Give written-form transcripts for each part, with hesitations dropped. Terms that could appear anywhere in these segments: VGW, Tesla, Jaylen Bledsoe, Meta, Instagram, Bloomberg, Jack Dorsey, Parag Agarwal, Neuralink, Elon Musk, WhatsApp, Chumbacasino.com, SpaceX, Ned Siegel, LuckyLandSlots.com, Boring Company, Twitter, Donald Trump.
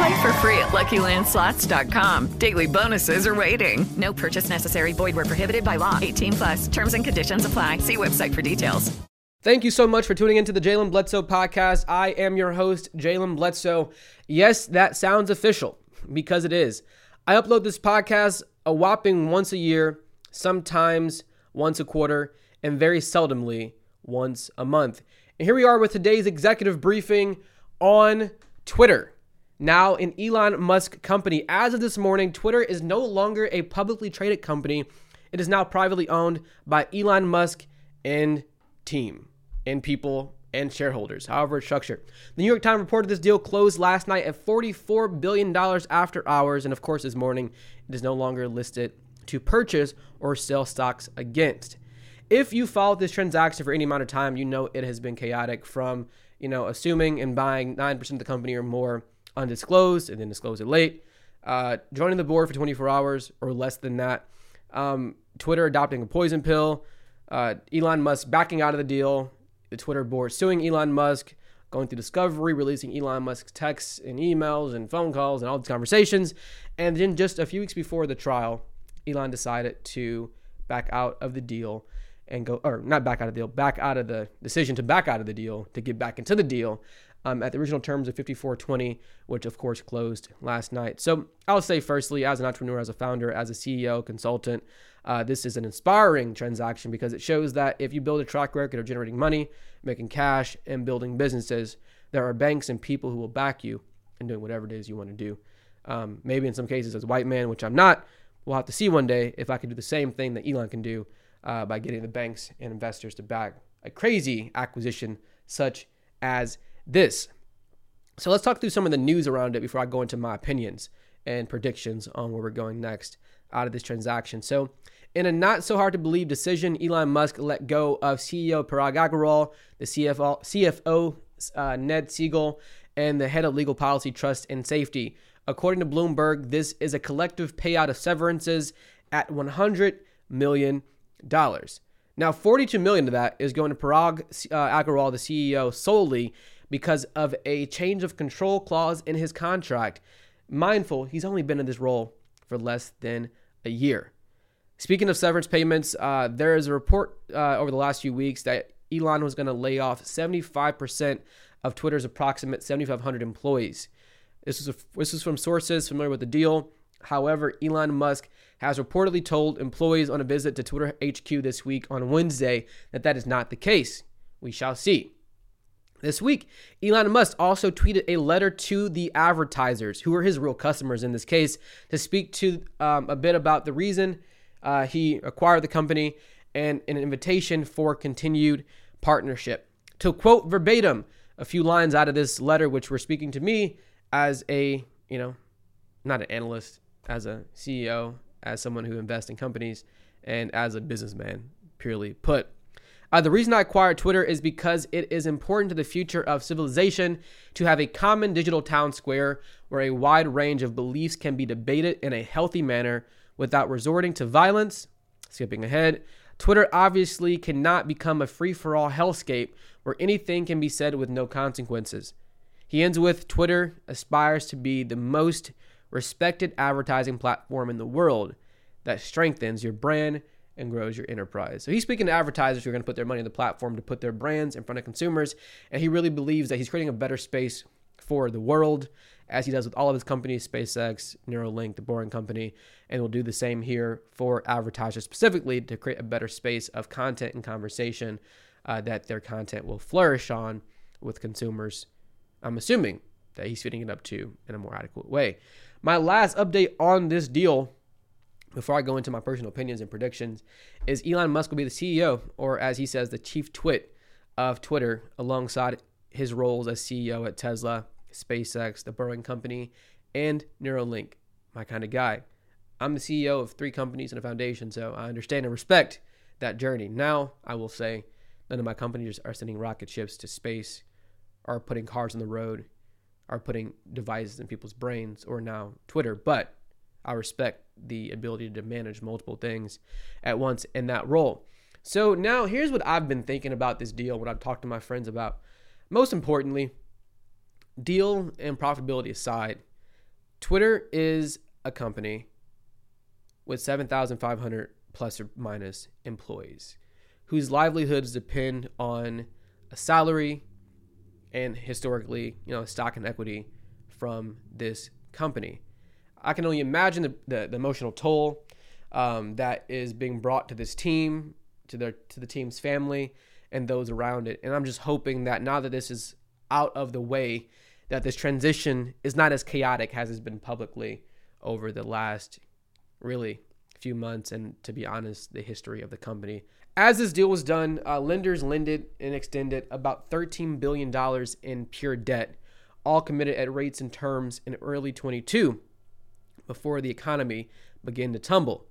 Play for free at LuckyLandSlots.com. Daily bonuses are waiting. No purchase necessary. Void where prohibited by law. 18 plus. Terms and conditions apply. See website for details. Thank you so much for tuning into the Jaylen Bledsoe podcast. I am your host, Jaylen Bledsoe. Yes, that sounds official because it is. I upload this podcast a whopping once a year, sometimes once a quarter, and very seldomly once a month. And here we are with today's executive briefing on Twitter. Now an Elon Musk company. As of this morning, Twitter is no longer a publicly traded company. It is now privately owned by Elon Musk and team and people and shareholders, however it's structured. The New York Times reported this deal closed last night at $44 billion after hours. And of course, this morning, it is no longer listed to purchase or sell stocks against. If you followed this transaction for any amount of time, you know it has been chaotic from, assuming and buying 9% of the company or more undisclosed and then disclosed it late, joining the board for 24 hours or less than that, Twitter adopting a poison pill, Elon Musk backing out of the deal, the Twitter board suing Elon Musk, going through discovery, releasing Elon Musk's texts and emails and phone calls and all these conversations. And then just a few weeks before the trial, Elon decided to back out of the deal and back out of the decision to back out of the deal to get back into the deal. At the original terms of $54.20, which of course closed last night. So I'll say firstly, as an entrepreneur, as a founder, as a CEO, consultant, this is an inspiring transaction because it shows that if you build a track record of generating money, making cash, and building businesses, there are banks and people who will back you in doing whatever it is you want to do. Maybe in some cases as a white man, which I'm not, we'll have to see one day if I can do the same thing that Elon can do by getting the banks and investors to back a crazy acquisition such as this. So let's talk through some of the news around it before I go into my opinions and predictions on where we're going next out of this transaction. So in a not so hard to believe decision, Elon Musk let go of CEO Parag Agarwal, the CFO Ned Siegel, and the head of legal policy, trust and safety. According to Bloomberg, this is a collective payout of severances at $100 million. Now, $42 million of that is going to Parag Agarwal, the CEO, solely because of a change of control clause in his contract. Mindful, he's only been in this role for less than a year. Speaking of severance payments, there is a report over the last few weeks that Elon was going to lay off 75% of Twitter's approximate 7,500 employees. This is from sources familiar with the deal. However, Elon Musk has reportedly told employees on a visit to Twitter HQ this week on Wednesday that is not the case. We shall see. This week, Elon Musk also tweeted a letter to the advertisers, who are his real customers in this case, to speak to a bit about the reason he acquired the company and an invitation for continued partnership. To quote verbatim a few lines out of this letter, which were speaking to me as a, not an analyst, as a CEO, as someone who invests in companies, and as a businessman, purely put. The reason I acquired Twitter is because it is important to the future of civilization to have a common digital town square where a wide range of beliefs can be debated in a healthy manner without resorting to violence. Skipping ahead, Twitter obviously cannot become a free-for-all hellscape where anything can be said with no consequences. He ends with, Twitter aspires to be the most respected advertising platform in the world that strengthens your brand and grows your enterprise. So he's speaking to advertisers who are going to put their money on the platform to put their brands in front of consumers. And he really believes that he's creating a better space for the world, as he does with all of his companies, SpaceX, Neuralink, the Boring Company, and will do the same here for advertisers specifically to create a better space of content and conversation that their content will flourish on with consumers. I'm assuming that he's fitting it up to in a more adequate way. My last update on this deal, before I go into my personal opinions and predictions, is Elon Musk will be the CEO, or as he says, the chief twit of Twitter, alongside his roles as CEO at Tesla, SpaceX, the Boring Company, and Neuralink. My kind of guy. I'm the CEO of 3 companies and a foundation, so I understand and respect that journey. Now, I will say, none of my companies are sending rocket ships to space, are putting cars on the road, are putting devices in people's brains, or now Twitter, but I respect the ability to manage multiple things at once in that role. So now here's what I've been thinking about this deal, what I've talked to my friends about. Most importantly, deal and profitability aside, Twitter is a company with 7,500 plus or minus employees whose livelihoods depend on a salary and historically, stock and equity from this company. I can only imagine the emotional toll that is being brought to this team, to the team's family, and those around it. And I'm just hoping that now that this is out of the way, that this transition is not as chaotic as it's been publicly over the last really few months, and to be honest, the history of the company. As this deal was done, lenders lended and extended about $13 billion in pure debt, all committed at rates and terms in early 22, before the economy began to tumble.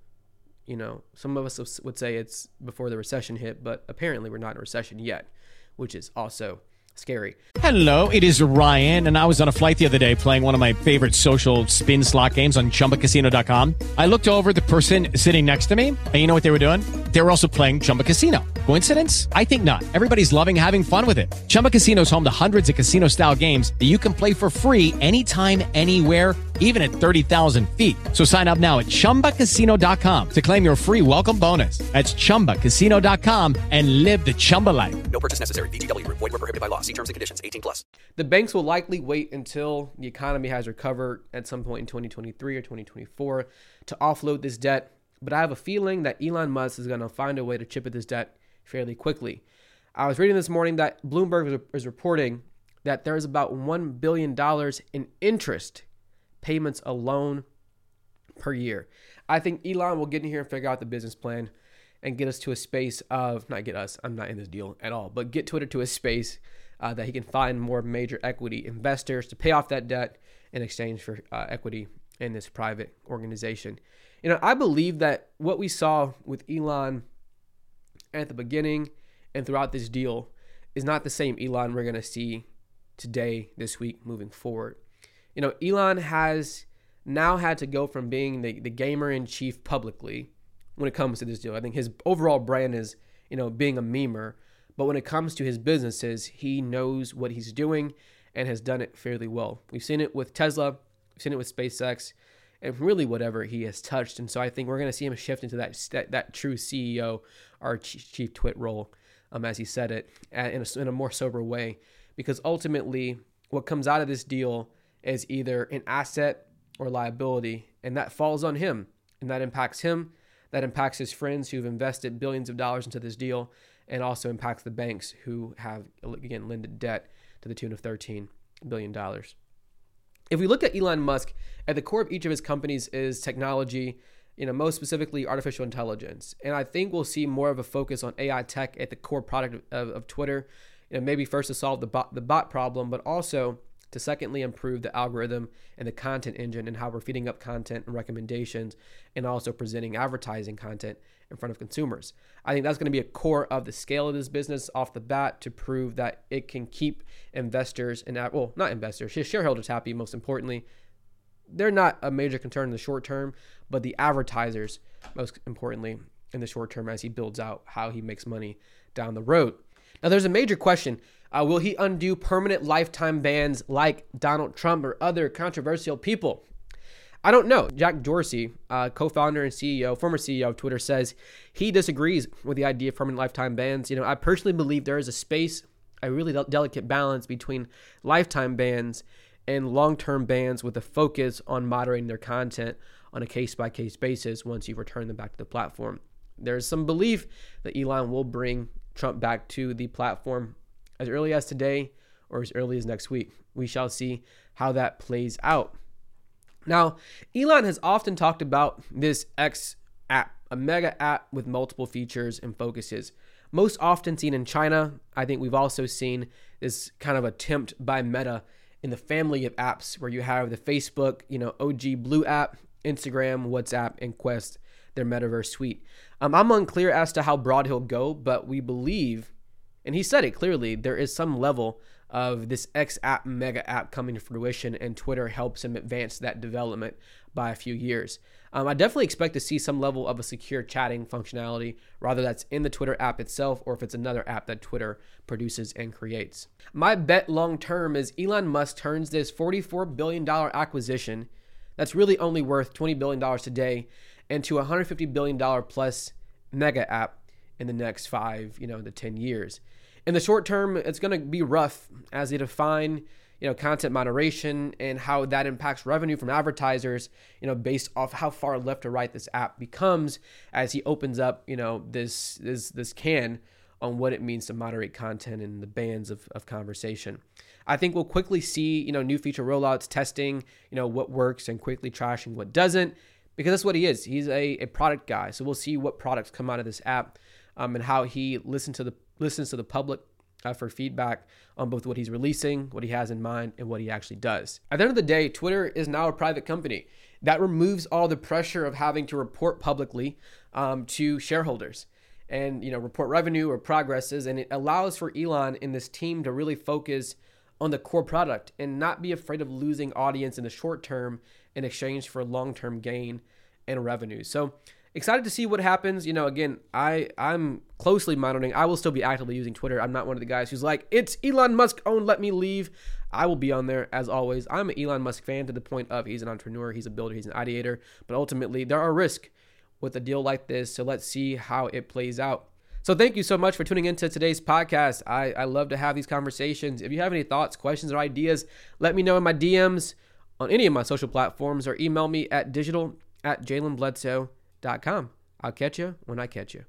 Some of us would say it's before the recession hit, but apparently we're not in a recession yet, which is also scary. Hello, it is Ryan, and I was on a flight the other day playing one of my favorite social spin slot games on Chumbacasino.com. I looked over the person sitting next to me, and you know what they were doing? They were also playing Chumba Casino. Coincidence? I think not. Everybody's loving having fun with it. Chumba Casino is home to hundreds of casino-style games that you can play for free anytime, anywhere, even at 30,000 feet. So sign up now at ChumbaCasino.com to claim your free welcome bonus. That's ChumbaCasino.com and live the Chumba life. No purchase necessary. VGW. Void where prohibited by law. See terms and conditions. 18+. The banks will likely wait until the economy has recovered at some point in 2023 or 2024 to offload this debt. But I have a feeling that Elon Musk is going to find a way to chip at this debt fairly quickly. I was reading this morning that Bloomberg is reporting that there is about $1 billion in interest payments alone per year. I think Elon will get in here and figure out the business plan and get us to a space of, not get us, I'm not in this deal at all, but get Twitter to a space that he can find more major equity investors to pay off that debt in exchange for equity in this private organization. I believe that what we saw with Elon at the beginning and throughout this deal is not the same Elon we're going to see today, this week, moving forward. Elon has now had to go from being the gamer in chief publicly when it comes to this deal. I think his overall brand is, being a memer. But when it comes to his businesses, he knows what he's doing and has done it fairly well. We've seen it with Tesla. We've seen it with SpaceX. And really whatever he has touched. And so I think we're going to see him shift into that true CEO or chief twit role, as he said it, in a more sober way. Because ultimately, what comes out of this deal is either an asset or liability, and that falls on him, and that impacts him, that impacts his friends who've invested billions of dollars into this deal, and also impacts the banks who have, again, lended debt to the tune of $13 billion. If we look at Elon Musk, at the core of each of his companies is technology, most specifically artificial intelligence. And I think we'll see more of a focus on AI tech at the core product of Twitter, maybe first to solve the bot problem, but also to secondly improve the algorithm and the content engine and how we're feeding up content and recommendations and also presenting advertising content in front of consumers. I think that's going to be a core of the scale of this business off the bat to prove that it can keep investors and, well, not investors, shareholders happy, most importantly. They're not a major concern in the short term, but the advertisers, most importantly, in the short term as he builds out how he makes money down the road. Now, there's a major question. Will he undo permanent lifetime bans like Donald Trump or other controversial people? I don't know. Jack Dorsey, co-founder and CEO, former CEO of Twitter, says he disagrees with the idea of permanent lifetime bans. I personally believe there is a space, a really delicate balance between lifetime bans and long-term bans with a focus on moderating their content on a case-by-case basis once you return them back to the platform. There's some belief that Elon will bring Trump back to the platform as early as today or as early as next week. We shall see how that plays out. Now, Elon has often talked about this X app, a mega app with multiple features and focuses. Most often seen in China. I think we've also seen this kind of attempt by Meta in the family of apps where you have the Facebook, OG Blue app, Instagram, WhatsApp, and Quest, their metaverse suite. I'm unclear as to how broad he'll go, but we believe, and he said it clearly, there is some level of this X app, mega app coming to fruition, and Twitter helps him advance that development by a few years. I definitely expect to see some level of a secure chatting functionality, whether that's in the Twitter app itself or if it's another app that Twitter produces and creates. My bet long term is Elon Musk turns this $44 billion acquisition that's really only worth $20 billion today into a $150 billion plus mega app in the next 5 to 10 years. In the short term, it's going to be rough as they define, content moderation and how that impacts revenue from advertisers, based off how far left or right this app becomes as he opens up, this can on what it means to moderate content and the bands of conversation. I think we'll quickly see, new feature rollouts, testing, what works and quickly trashing what doesn't, because that's what he is. He's a product guy. So we'll see what products come out of this app, and how he listens to the public for feedback on both what he's releasing, what he has in mind, and what he actually does. At the end of the day, Twitter is now a private company. That removes all the pressure of having to report publicly to shareholders and report revenue or progresses, and it allows for Elon and this team to really focus on the core product and not be afraid of losing audience in the short term in exchange for long-term gain and revenue. So excited to see what happens. Again, I'm closely monitoring. I will still be actively using Twitter. I'm not one of the guys who's like, it's Elon Musk owned, let me leave. I will be on there as always. I'm an Elon Musk fan to the point of he's an entrepreneur, he's a builder, he's an ideator. But ultimately, there are risks with a deal like this. So let's see how it plays out. So thank you so much for tuning into today's podcast. I love to have these conversations. If you have any thoughts, questions, or ideas, let me know in my DMs on any of my social platforms or email me at digital@jaylenbledsoe.com. I'll catch you when I catch you.